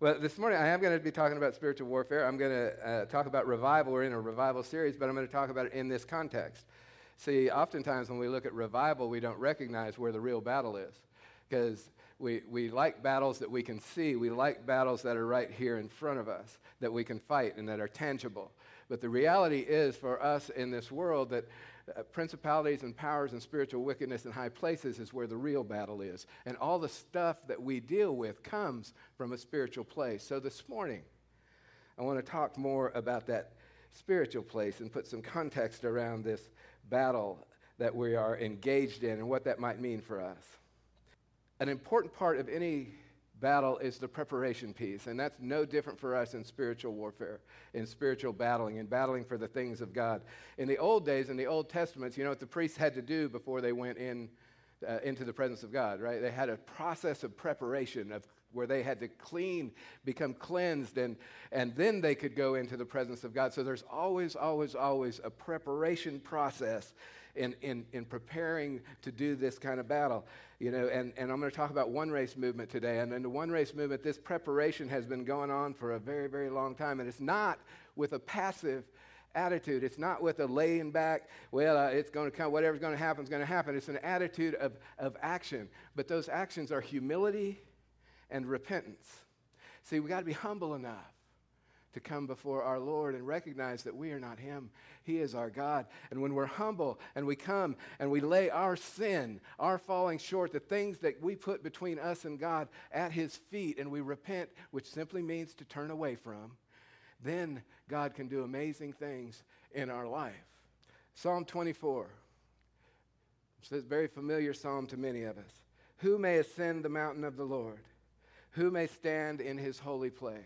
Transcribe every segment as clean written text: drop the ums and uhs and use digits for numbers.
Well, this morning I am going to be talking about spiritual warfare. I'm going to talk about revival. We're in a revival series, but I'm going to talk about it in this context. See, oftentimes when we look at revival, we don't recognize where the real battle is, because we like battles that we can see. We like battles that are right here in front of us, that we can fight and that are tangible. But the reality is for us in this world that principalities and powers and spiritual wickedness in high places is where the real battle is. And all the stuff that we deal with comes from a spiritual place. So this morning, I want to talk more about that spiritual place and put some context around this battle that we are engaged in and what that might mean for us. An important part of any battle is the preparation piece, and that's no different for us in spiritual warfare, in spiritual battling, in battling for the things of God. In the old days, in the Old Testament, you know what the priests had to do before they went in into the presence of God, right? They had a process of preparation of where they had to become cleansed, and then they could go into the presence of God. So there's always a preparation process in preparing to do this kind of battle, you know, and I'm going to talk about One Race Movement today. And in the One Race Movement, this preparation has been going on for a very, very long time, and it's not with a passive attitude. It's not with a laying back, it's going to come, whatever's going to happen is going to happen. It's an attitude of action, but those actions are humility and repentance. See, we got to be humble enough to come before our Lord and recognize that we are not Him. He is our God. And when we're humble and we come and we lay our sin, our falling short, the things that we put between us and God at His feet, and we repent, which simply means to turn away from, then God can do amazing things in our life. Psalm 24. It's a very familiar psalm to many of us. Who may ascend the mountain of the Lord? Who may stand in His holy place?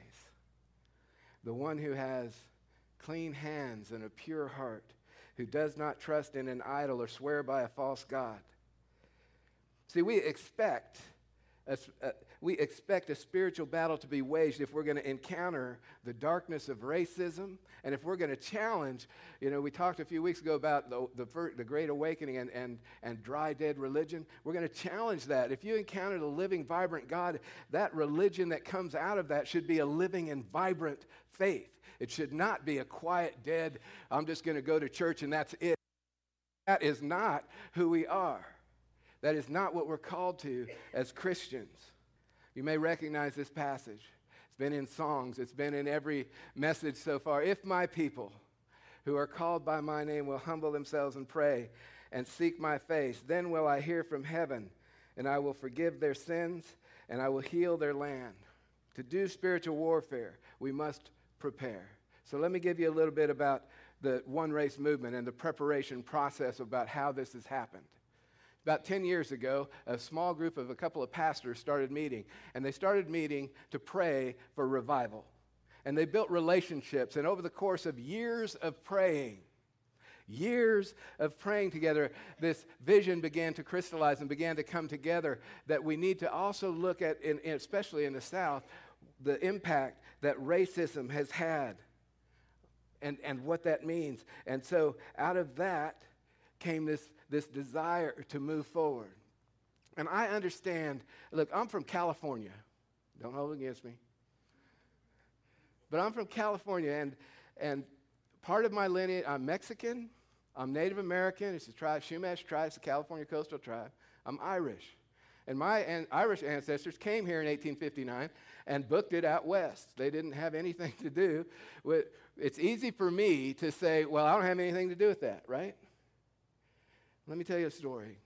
The one who has clean hands and a pure heart, who does not trust in an idol or swear by a false god. See, we expect a spiritual battle to be waged if we're going to encounter the darkness of racism, and if we're going to challenge, you know, we talked a few weeks ago about the Great Awakening and dry, dead religion. We're going to challenge that. If you encounter the living, vibrant God, that religion that comes out of that should be a living and vibrant faith. It should not be a quiet, dead, I'm just going to go to church and that's it. That is not who we are. That is not what we're called to as Christians. You may recognize this passage. It's been in songs. It's been in every message so far. If my people who are called by my name will humble themselves and pray and seek my face, then will I hear from heaven, and I will forgive their sins, and I will heal their land. To do spiritual warfare, we must prepare. So let me give you a little bit about the One Race Movement and the preparation process about how this has happened. About 10 years ago, a small group of a couple of pastors started meeting, and they started meeting to pray for revival. And they built relationships, and over the course of years of praying together, this vision began to crystallize and began to come together that we need to also look at, especially in the South, the impact that racism has had and what that means. And so out of that came this desire to move forward. And I understand, look, I'm from California. Don't hold it against me. But I'm from California, and part of my lineage, I'm Mexican, I'm Native American, it's the tribe, Chumash tribe, it's the California coastal tribe. I'm Irish. And my Irish ancestors came here in 1859 and booked it out west. They didn't have anything to do with, it's easy for me to say, well, I don't have anything to do with that, right? Let me tell you a story.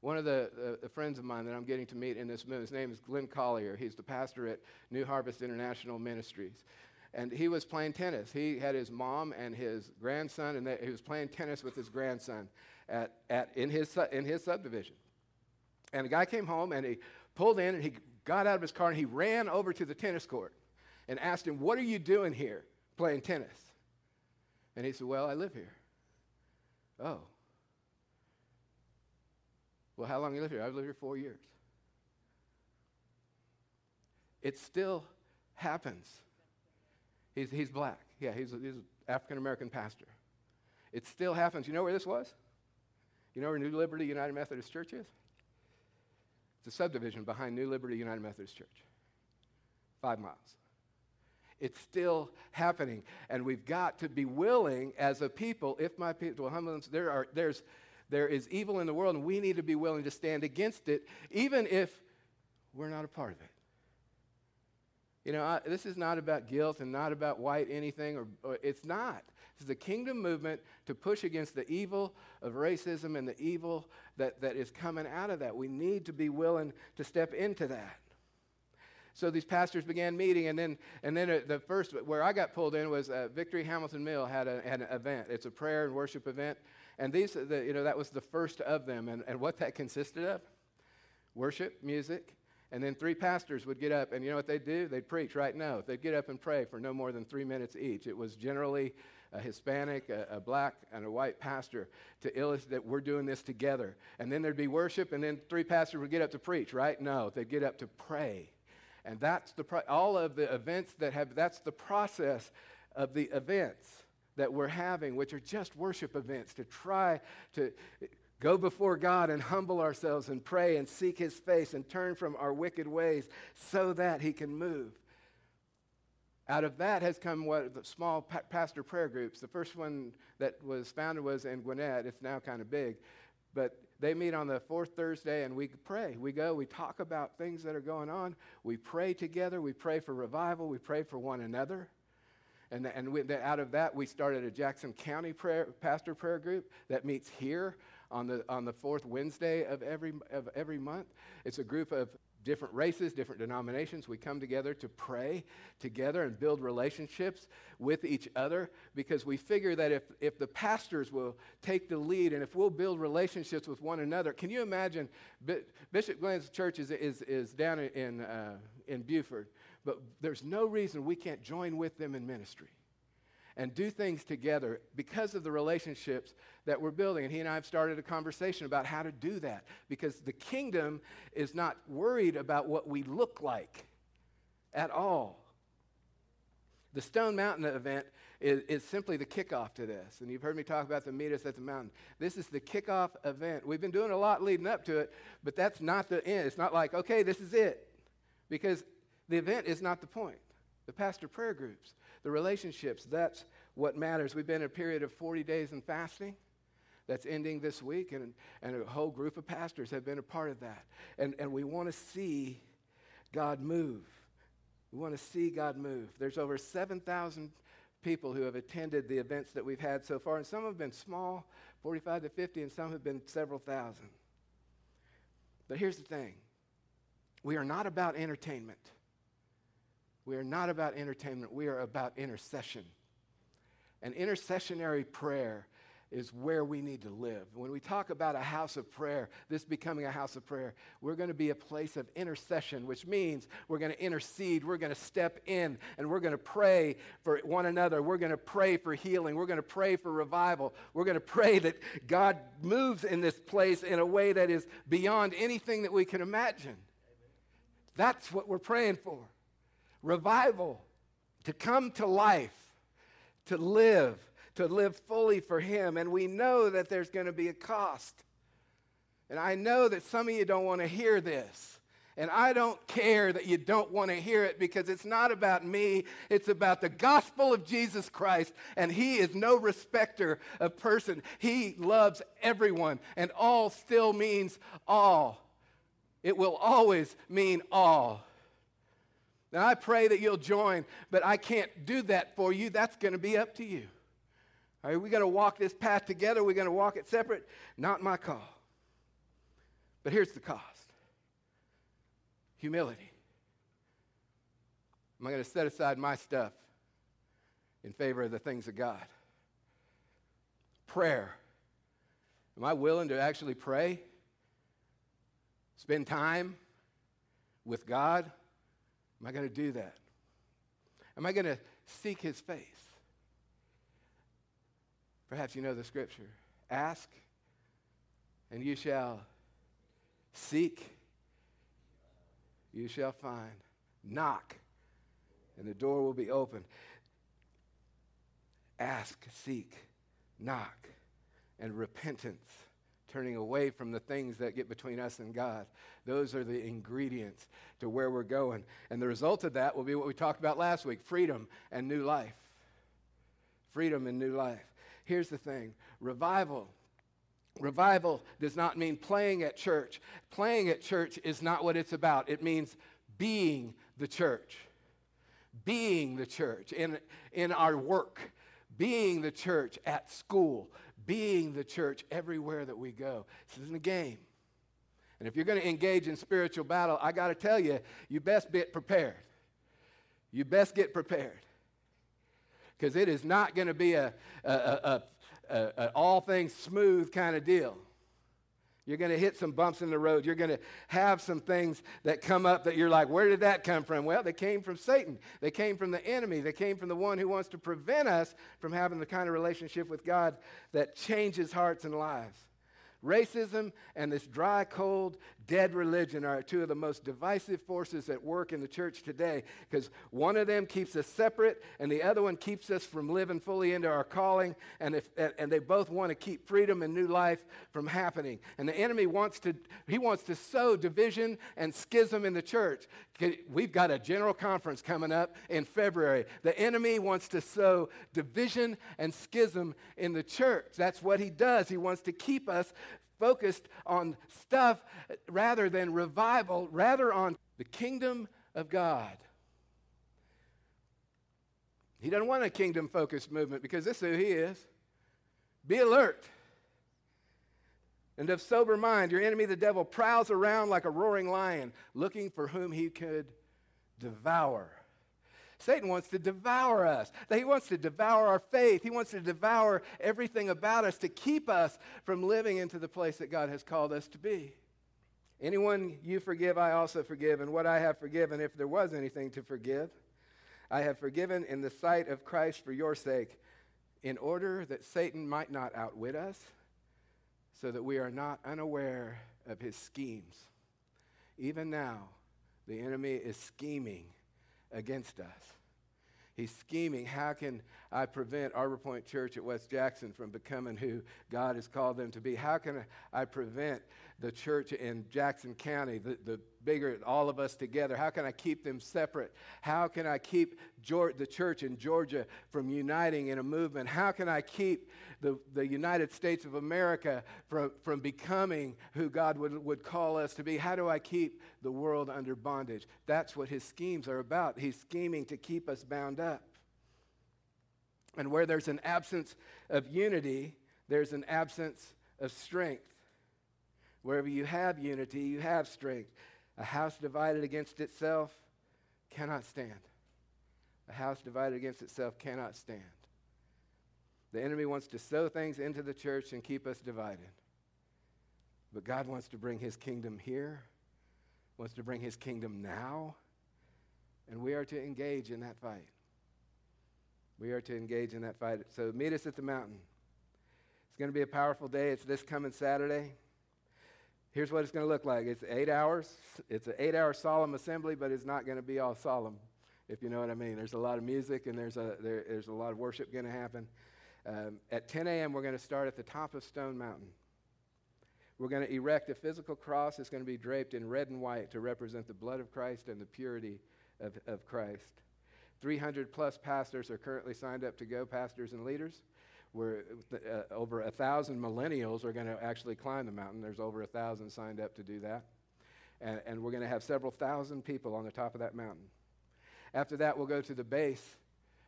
One of the friends of mine that I'm getting to meet in this movement, his name is Glenn Collier. He's the pastor at New Harvest International Ministries. And he was playing tennis. He had his mom and his grandson, and he was playing tennis with his grandson in his subdivision. And a guy came home, and he pulled in, and he got out of his car, and he ran over to the tennis court and asked him, what are you doing here playing tennis? And he said, well, I live here. Oh. Well, how long have you lived here? I've lived here 4 years. It still happens. He's black. Yeah, he's an African-American pastor. It still happens. You know where this was? You know where New Liberty United Methodist Church is? It's a subdivision behind New Liberty United Methodist Church. 5 miles. It's still happening. And we've got to be willing as a people, if my people humble themselves, there is evil in the world, and we need to be willing to stand against it, even if we're not a part of it. You know, this is not about guilt and not about white anything, or it's not. This is a kingdom movement to push against the evil of racism and the evil that is coming out of that. We need to be willing to step into that. So these pastors began meeting, and then the first where I got pulled in was Victory Hamilton Mill had an event. It's a prayer and worship event, and that was the first of them, and what that consisted of: worship, music. And then three pastors would get up, and you know what they'd do? They'd preach right now. They'd get up and pray for no more than 3 minutes each. It was generally a Hispanic, a black, and a white pastor to illustrate that we're doing this together. And then there'd be worship, and then three pastors would get up to preach, right? No, they'd get up to pray. And that's all of the events that's the process of the events that we're having, which are just worship events to try to go before God and humble ourselves and pray and seek his face and turn from our wicked ways so that he can move. Out of that has come what the small pastor prayer groups. The first one that was founded was in Gwinnett. It's now kind of big. But they meet on the fourth Thursday, and we pray. We go. We talk about things that are going on. We pray together. We pray for revival. We pray for one another. And out of that, we started a Jackson County pastor prayer group that meets here on the fourth Wednesday of every month. It's a group of different races, different denominations. We come together to pray together and build relationships with each other, because we figure that if the pastors will take the lead and if we'll build relationships with one another. Can you imagine? Bishop Glenn's church is down in Beaufort, but there's no reason we can't join with them in ministry and do things together because of the relationships that we're building. And he and I have started a conversation about how to do that, because the kingdom is not worried about what we look like at all. The Stone Mountain event is simply the kickoff to this. And you've heard me talk about the Meet Us at the Mountain. This is the kickoff event. We've been doing a lot leading up to it, but that's not the end. It's not like, okay, this is it, because the event is not the point. The pastor prayer groups, the relationships, that's what matters. We've been in a period of 40 days in fasting that's ending this week, and a whole group of pastors have been a part of that. And we want to see God move. We want to see God move. There's over 7,000 people who have attended the events that we've had so far, and some have been small, 45 to 50, and some have been several thousand. But here's the thing. We are not about entertainment. We are not about entertainment. We are about intercession. And intercessionary prayer is where we need to live. When we talk about a house of prayer, this becoming a house of prayer, we're going to be a place of intercession, which means we're going to intercede, we're going to step in, and we're going to pray for one another. We're going to pray for healing. We're going to pray for revival. We're going to pray that God moves in this place in a way that is beyond anything that we can imagine. That's what we're praying for. Revival, to come to life, to live fully for him. And we know that there's going to be a cost. And I know that some of you don't want to hear this. And I don't care that you don't want to hear it, because it's not about me. It's about the gospel of Jesus Christ. And he is no respecter of person. He loves everyone. And all still means all. It will always mean all. Now, I pray that you'll join, but I can't do that for you. That's going to be up to you. All right, we're going to walk this path together. We're going to walk it separate. Not my call. But here's the cost. Humility. Am I going to set aside my stuff in favor of the things of God? Prayer. Am I willing to actually pray? Spend time with God? Am I going to do that? Am I going to seek his face? Perhaps you know the scripture. Ask, and you shall. Seek, you shall find. Knock, and the door will be open. Ask, seek, knock, and repentance turning away from the things that get between us and God. Those are the ingredients to where we're going. And the result of that will be what we talked about last week, freedom and new life. Freedom and new life. Here's the thing, revival. Revival does not mean playing at church. Playing at church is not what it's about. It means being the church. Being the church in our work. Being the church at school. Being the church everywhere that we go. This isn't a game. And if you're going to engage in spiritual battle, I got to tell you, you best get prepared. You best get prepared. Because it is not going to be an all things smooth kind of deal. You're going to hit some bumps in the road. You're going to have some things that come up that you're like, where did that come from? Well, they came from Satan. They came from the enemy. They came from the one who wants to prevent us from having the kind of relationship with God that changes hearts and lives. Racism and this dry, cold, dead religion are two of the most divisive forces at work in the church today, because one of them keeps us separate and the other one keeps us from living fully into our calling, and they both want to keep freedom and new life from happening. And the enemy wants to sow division and schism in the church. We've got a general conference coming up in February. The enemy wants to sow division and schism in the church. That's what he does. He wants to keep us focused on stuff rather than revival, rather on the kingdom of God. He doesn't want a kingdom-focused movement, because this is who he is. Be alert and of sober mind. Your enemy, the devil, prowls around like a roaring lion, looking for whom he could devour. Satan wants to devour us. He wants to devour our faith. He wants to devour everything about us to keep us from living into the place that God has called us to be. Anyone you forgive, I also forgive. And what I have forgiven, if there was anything to forgive, I have forgiven in the sight of Christ for your sake, in order that Satan might not outwit us, so that we are not unaware of his schemes. Even now, the enemy is scheming against us. He's scheming. How can I prevent Arbor Point Church at West Jackson from becoming who God has called them to be? How can I prevent the church in Jackson County, the bigger, all of us together? How can I keep them separate? How can I keep the church in Georgia from uniting in a movement? How can I keep the United States of America from becoming who God would call us to be? How do I keep the world under bondage? That's what his schemes are about. He's scheming to keep us bound up. And where there's an absence of unity, there's an absence of strength. Wherever you have unity, you have strength. A house divided against itself cannot stand. A house divided against itself cannot stand. The enemy wants to sow things into the church and keep us divided. But God wants to bring his kingdom here, wants to bring his kingdom now, and we are to engage in that fight. We are to engage in that fight. So meet us at the mountain. It's going to be a powerful day. It's this coming Saturday. Here's what it's going to look like. It's 8 hours. It's an 8-hour solemn assembly, but it's not going to be all solemn, if you know what I mean. There's a lot of music, and there's a lot of worship going to happen. At 10 a.m., we're going to start at the top of Stone Mountain. We're going to erect a physical cross that's going to be draped in red and white to represent the blood of Christ and the purity of Christ. 300-plus pastors are currently signed up to go, pastors and leaders. Where over 1,000 millennials are going to actually climb the mountain. There's over 1,000 signed up to do that. And we're going to have several thousand people on the top of that mountain. After that, we'll go to the base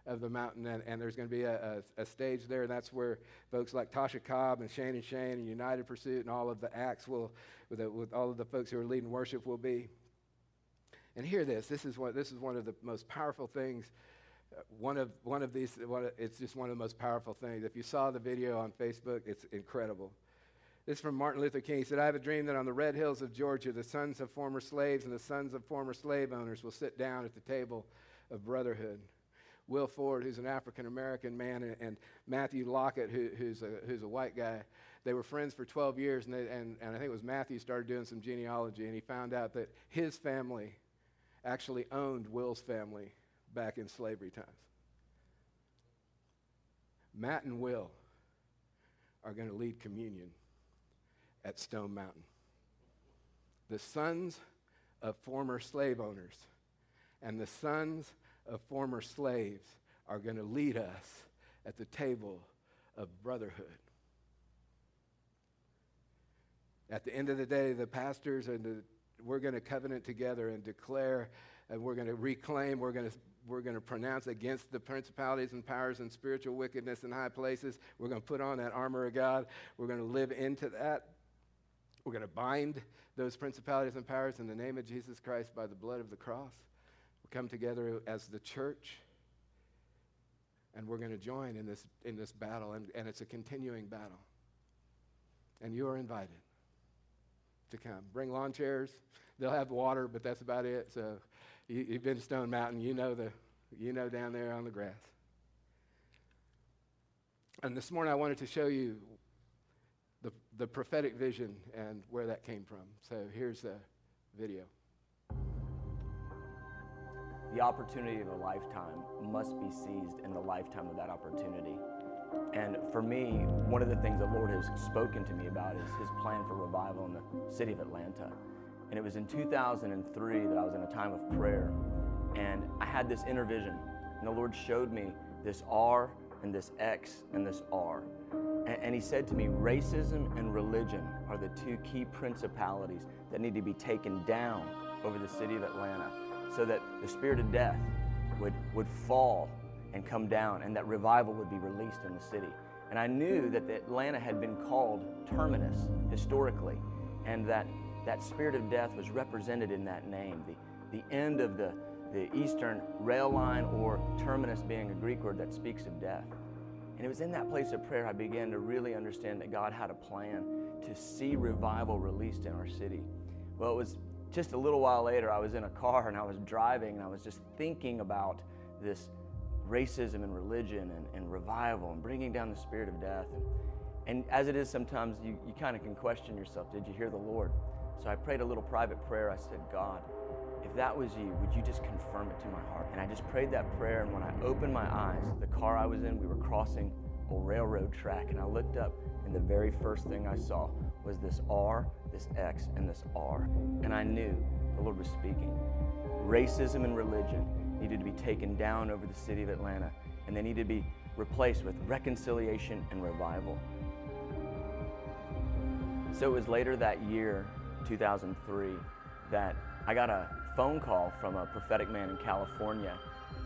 of the mountain, and there's going to be a stage there, and that's where folks like Tasha Cobb and Shane and United Pursuit and all of the acts with all of the folks who are leading worship will be. And hear this. This is one of the most powerful things. It's just one of the most powerful things. If you saw the video on Facebook, it's incredible. This is from Martin Luther King. He said, "I have a dream that on the red hills of Georgia, the sons of former slaves and the sons of former slave owners will sit down at the table of brotherhood." Will Ford, who's an African-American man, and Matthew Lockett, who's a white guy, they were friends for 12 years, and I think it was Matthew started doing some genealogy, and he found out that his family actually owned Will's family back in slavery times. Matt and Will are going to lead communion at Stone Mountain. The sons of former slave owners and the sons of former slaves are going to lead us at the table of brotherhood. At the end of the day, the pastors and we're going to covenant together and declare, and we're going to reclaim, we're going to pronounce against the principalities and powers and spiritual wickedness in high places. We're going to put on that armor of God. We're going to live into that. We're going to bind those principalities and powers in the name of Jesus Christ by the blood of the cross. We come together as the church, and we're going to join in this battle, and it's a continuing battle. And you are invited to come. Bring lawn chairs. They'll have water, but that's about it. So you've been to Stone Mountain. You know down there on the grass. And this morning I wanted to show you the prophetic vision and where that came from. So here's a video. The opportunity of a lifetime must be seized in the lifetime of that opportunity. And for me, one of the things the Lord has spoken to me about is his plan for revival in the city of Atlanta. And it was in 2003 that I was in a time of prayer, and I had this inner vision, and the Lord showed me this R and this X and this R. And he said to me, racism and religion are the two key principalities that need to be taken down over the city of Atlanta so that the spirit of death would fall and come down, and that revival would be released in the city. And I knew that Atlanta had been called Terminus historically, and that spirit of death was represented in that name, the end of the eastern rail line, or Terminus being a Greek word that speaks of death. And it was in that place of prayer I began to really understand that God had a plan to see revival released in our city. Well, it was just a little while later, I was in a car and I was driving, and I was just thinking about this racism and religion and revival and bringing down the spirit of death. And as it is sometimes, you kind of can question yourself, did you hear the Lord? So I prayed a little private prayer. I said, God, if that was you, would you just confirm it to my heart? And I just prayed that prayer, and when I opened my eyes, the car I was in, we were crossing a railroad track, and I looked up, and the very first thing I saw was this R, this X, and this R. And I knew the Lord was speaking. Racism and religion needed to be taken down over the city of Atlanta, and they needed to be replaced with reconciliation and revival. So it was later that year, 2003, that I got a phone call from a prophetic man in California,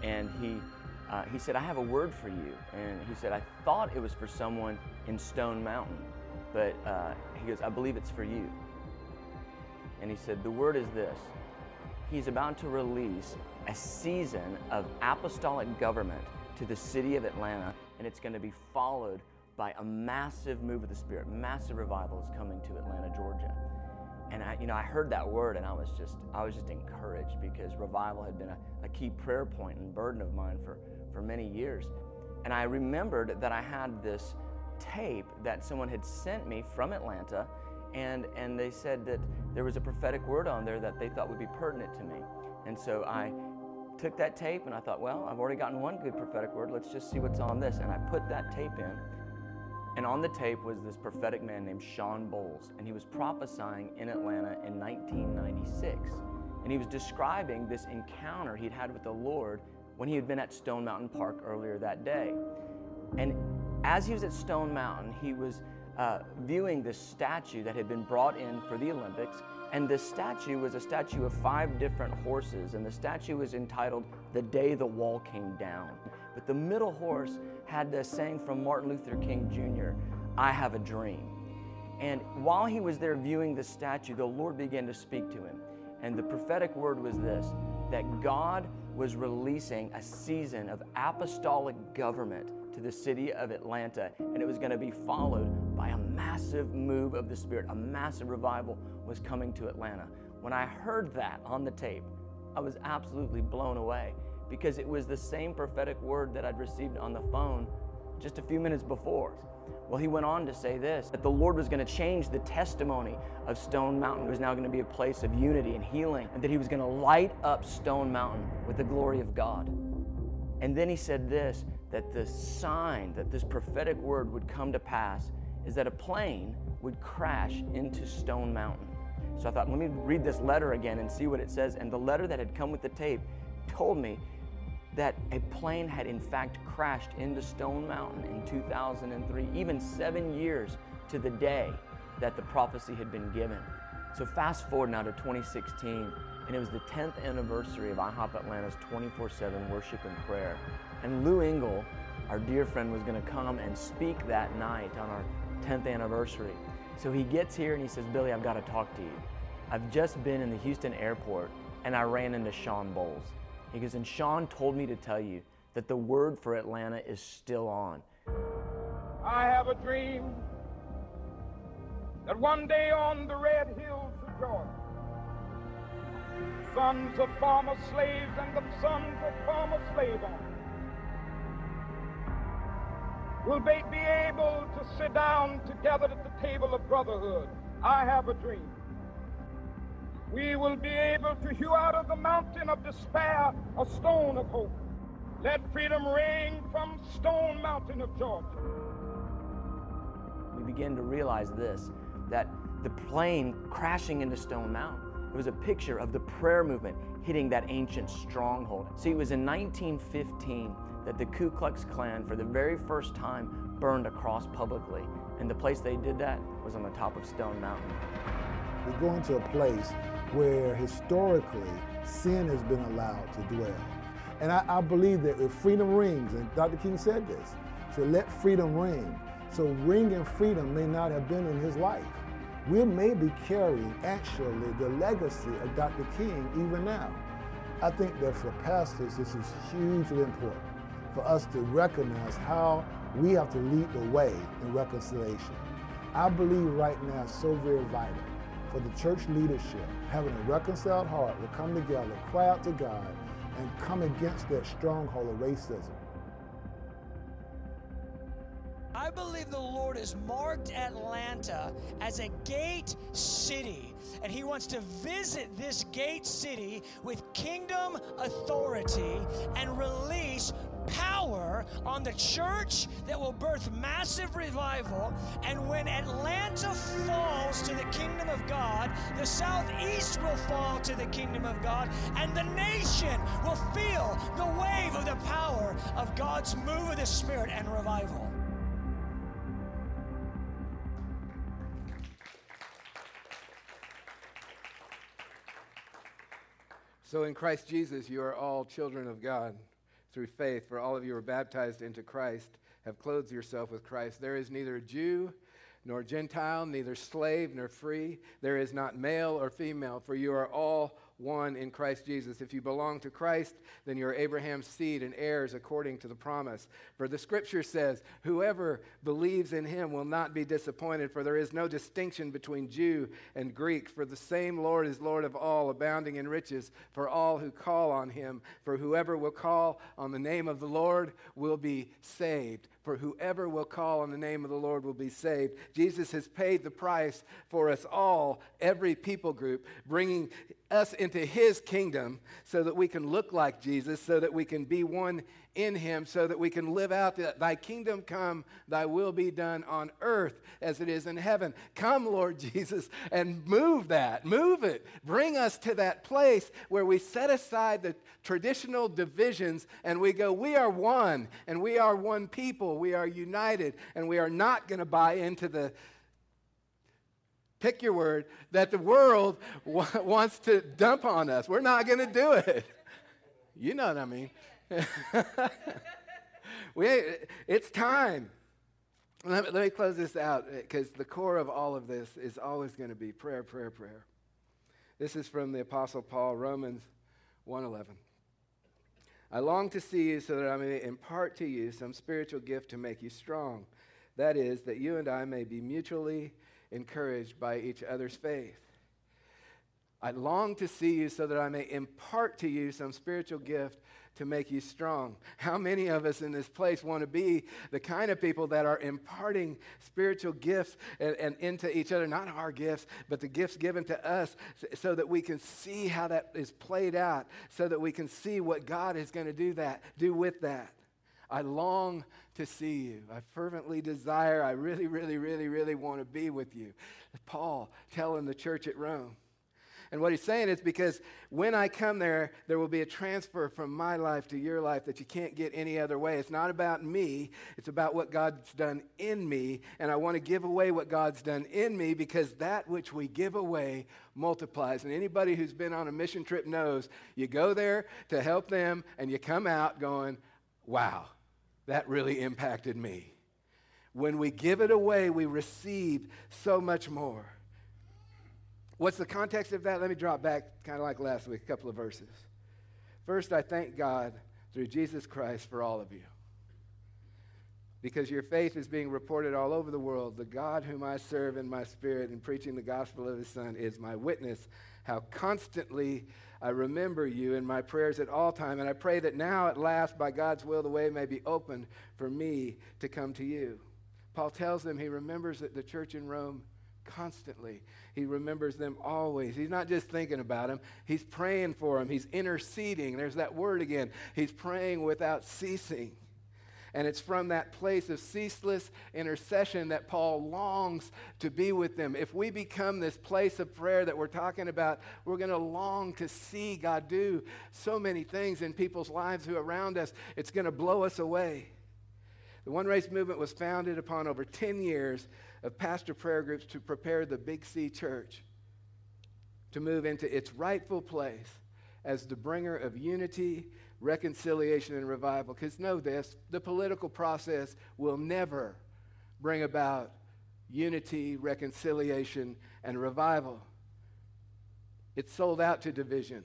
and he said, I have a word for you. And he said, I thought it was for someone in Stone Mountain, but he goes, I believe it's for you. And he said, the word is this: he's about to release a season of apostolic government to the city of Atlanta, and it's going to be followed by a massive move of the Spirit. Massive revival is coming to Atlanta, Georgia. And I heard that word, and I was just encouraged, because revival had been a key prayer point and burden of mine for many years. And I remembered that I had this tape that someone had sent me from Atlanta, and they said that there was a prophetic word on there that they thought would be pertinent to me. And so I took that tape, and I thought, well, I've already gotten one good prophetic word. Let's just see what's on this. And I put that tape in. And on the tape was this prophetic man named Sean Bowles, and he was prophesying in Atlanta in 1996. And he was describing this encounter he'd had with the Lord when he had been at Stone Mountain Park earlier that day. And as he was at Stone Mountain, he was viewing this statue that had been brought in for the Olympics. And this statue was a statue of 5 different horses, and the statue was entitled The Day the Wall Came Down. But the middle horse had this saying from Martin Luther King Jr., I have a dream. And while he was there viewing the statue, the Lord began to speak to him. And the prophetic word was this, that God was releasing a season of apostolic government to the city of Atlanta, and it was going to be followed by a massive move of the Spirit. A massive revival was coming to Atlanta. When I heard that on the tape, I was absolutely blown away, because it was the same prophetic word that I'd received on the phone just a few minutes before. Well, he went on to say this, that the Lord was going to change the testimony of Stone Mountain. It was now going to be a place of unity and healing, and that he was going to light up Stone Mountain with the glory of God. And then he said this, that the sign that this prophetic word would come to pass is that a plane would crash into Stone Mountain. So I thought, let me read this letter again and see what it says. And the letter that had come with the tape told me that a plane had in fact crashed into Stone Mountain in 2003, even 7 years to the day that the prophecy had been given. So fast forward now to 2016, and it was the 10th anniversary of IHOP Atlanta's 24/7 worship and prayer. And Lou Engle, our dear friend, was gonna come and speak that night on our 10th anniversary. So he gets here and he says, Billy, I've gotta talk to you. I've just been in the Houston airport and I ran into Sean Bowles. He goes, and Sean told me to tell you that the word for Atlanta is still on. I have a dream that one day on the red hills of Georgia, sons of former slaves and the sons of former slave owners will they be able to sit down together at the table of brotherhood. I have a dream. We will be able to hew out of the mountain of despair a stone of hope. Let freedom ring from Stone Mountain of Georgia. We begin to realize this, that the plane crashing into Stone Mountain, it was a picture of the prayer movement hitting that ancient stronghold. See, it was in 1915 that the Ku Klux Klan, for the very first time, burned a cross publicly. And the place they did that was on the top of Stone Mountain. We're going to a place where historically sin has been allowed to dwell. And I believe that if freedom rings, and Dr. King said this, so let freedom ring. So ringing freedom may not have been in his life. We may be carrying actually the legacy of Dr. King even now. I think that for pastors, this is hugely important for us to recognize how we have to lead the way in reconciliation. I believe right now it's so very vital for the church leadership, having a reconciled heart, will come together, cry out to God, and come against that stronghold of racism. I believe the Lord has marked Atlanta as a gate city, and He wants to visit this gate city with kingdom authority and release power on the church that will birth massive revival. And when Atlanta falls to the kingdom of God, the Southeast will fall to the kingdom of God, and the nation will feel the wave of the power of God's move of the Spirit and revival. So in Christ Jesus, you are all children of God through faith, for all of you are baptized into Christ, have clothed yourself with Christ. There is neither Jew nor Gentile, neither slave nor free. There is not male or female, for you are all one in Christ Jesus. If you belong to Christ, then you are Abraham's seed and heirs according to the promise. For the Scripture says, whoever believes in Him will not be disappointed, for there is no distinction between Jew and Greek. For the same Lord is Lord of all, abounding in riches for all who call on Him. For whoever will call on the name of the Lord will be saved. For whoever will call on the name of the Lord will be saved. Jesus has paid the price for us all, every people group, bringing us into His kingdom so that we can look like Jesus, so that we can be one in Him, so that we can live out Thy kingdom come, Thy will be done on earth as it is in heaven. Come, Lord Jesus, and move that. Move it. Bring us to that place where we set aside the traditional divisions and we go, we are one, and we are one people. We are united, and we are not going to buy into the pick your word, that the world wants to dump on us. We're not going to do it. You know what I mean. It's time. Let me close this out, because the core of all of this is always going to be prayer, prayer, prayer. This is from the Apostle Paul, Romans 1:11. I long to see you so that I may impart to you some spiritual gift to make you strong. That is, that you and I may be mutually encouraged by each other's faith. I long to see you so that I may impart to you some spiritual gift to make you strong. How many of us in this place want to be the kind of people that are imparting spiritual gifts and into each other, not our gifts, but the gifts given to us, so that we can see how that is played out, so that we can see what God is going to do with that. I long to see you. I fervently desire, I really, really, really, really want to be with you. Paul telling the church at Rome. And what he's saying is because when I come there, there will be a transfer from my life to your life that you can't get any other way. It's not about me. It's about what God's done in me. And I want to give away what God's done in me because that which we give away multiplies. And anybody who's been on a mission trip knows you go there to help them and you come out going, wow, that really impacted me. When we give it away, we receive so much more. What's the context of that? Let me drop back, kind of like last week, a couple of verses. First, I thank God through Jesus Christ for all of you. Because your faith is being reported all over the world. The God whom I serve in my spirit and preaching the gospel of his Son is my witness. How constantly I remember you in my prayers at all time. And I pray that now at last, by God's will, the way may be open for me to come to you. Paul tells them he remembers that the church in Rome constantly. He remembers them always. He's not just thinking about them. He's praying for them. He's interceding. There's that word again. He's praying without ceasing. And it's from that place of ceaseless intercession that Paul longs to be with them. If we become this place of prayer that we're talking about, we're going to long to see God do so many things in people's lives who are around us. It's going to blow us away. The One Race Movement was founded upon over 10 years of pastor prayer groups to prepare the Big C Church to move into its rightful place as the bringer of unity, reconciliation, and revival. Because know this, the political process will never bring about unity, reconciliation, and revival. It's sold out to division.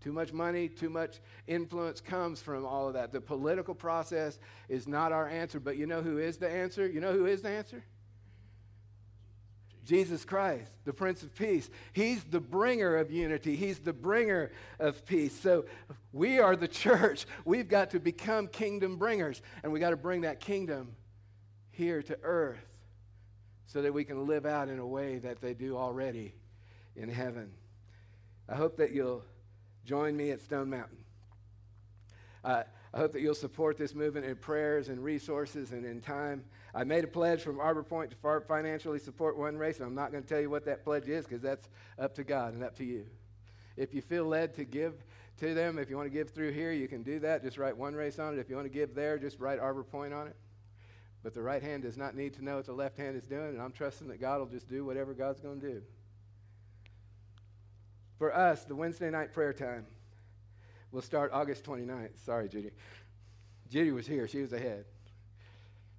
Too much money, too much influence comes from all of that. The political process is not our answer, but you know who is the answer? You know who is the answer? Jesus Christ, the Prince of Peace. He's the bringer of unity. He's the bringer of peace. So we are the church. We've got to become kingdom bringers, and we got to bring that kingdom here to earth so that we can live out in a way that they do already in heaven. I hope that you'll join me at Stone Mountain. I hope that you'll support this movement in prayers and resources and in time. I made a pledge from Arbor Point to financially support One Race, and I'm not going to tell you what that pledge is because that's up to God and up to you. If you feel led to give to them, if you want to give through here, you can do that. Just write One Race on it. If you want to give there, just write Arbor Point on it. But the right hand does not need to know what the left hand is doing, and I'm trusting that God will just do whatever God's going to do. For us, the Wednesday night prayer time will start August 29th. Sorry, Judy. Judy was here. She was ahead.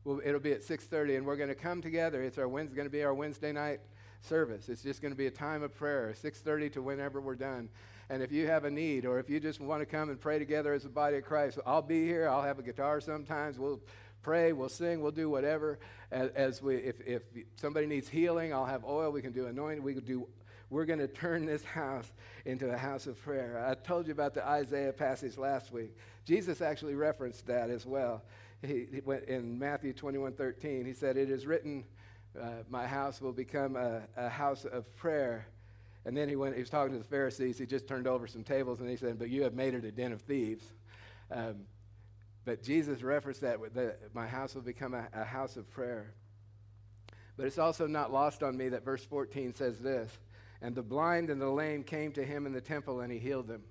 Well, it'll be at 6:30, and we're going to come together. It's going to be our Wednesday night service. It's just going to be a time of prayer, 6:30 to whenever we're done. And if you have a need or if you just want to come and pray together as the body of Christ, I'll be here. I'll have a guitar sometimes. We'll pray, we'll sing, we'll do whatever. If somebody needs healing, I'll have oil. We can do anointing. We're going to turn this house into a house of prayer. I told you about the Isaiah passage last week. Jesus actually referenced that as well. He went in Matthew 21:13. He said, it is written, my house will become a house of prayer. And then he was talking to the Pharisees. He just turned over some tables and he said, but you have made it a den of thieves. But Jesus referenced that my house will become a house of prayer. But it's also not lost on me that verse 14 says this, and the blind and the lame came to him in the temple, and he healed them.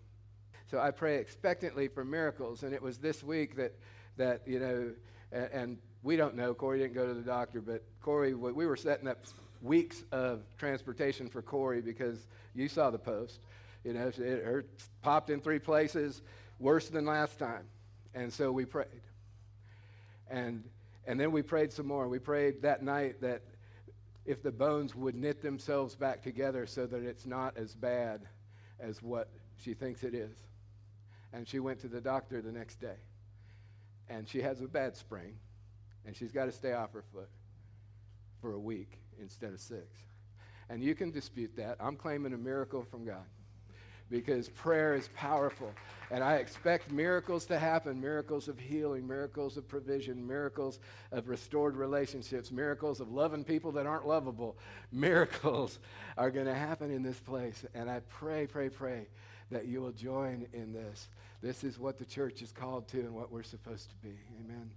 So I pray expectantly for miracles. And it was this week that you know, and we don't know. Corey didn't go to the doctor, but Corey, we were setting up weeks of transportation for Corey because you saw the post. You know, it popped in 3 places, worse than last time. And so we prayed. And then we prayed some more. We prayed that night that if the bones would knit themselves back together so that it's not as bad as what she thinks it is. And she went to the doctor the next day. And she has a bad sprain. And she's got to stay off her foot for a week instead of 6. And you can dispute that. I'm claiming a miracle from God. Because prayer is powerful. And I expect miracles to happen, miracles of healing, miracles of provision, miracles of restored relationships, miracles of loving people that aren't lovable. Miracles are going to happen in this place. And I pray that you will join in this. This is what the church is called to and what we're supposed to be. Amen.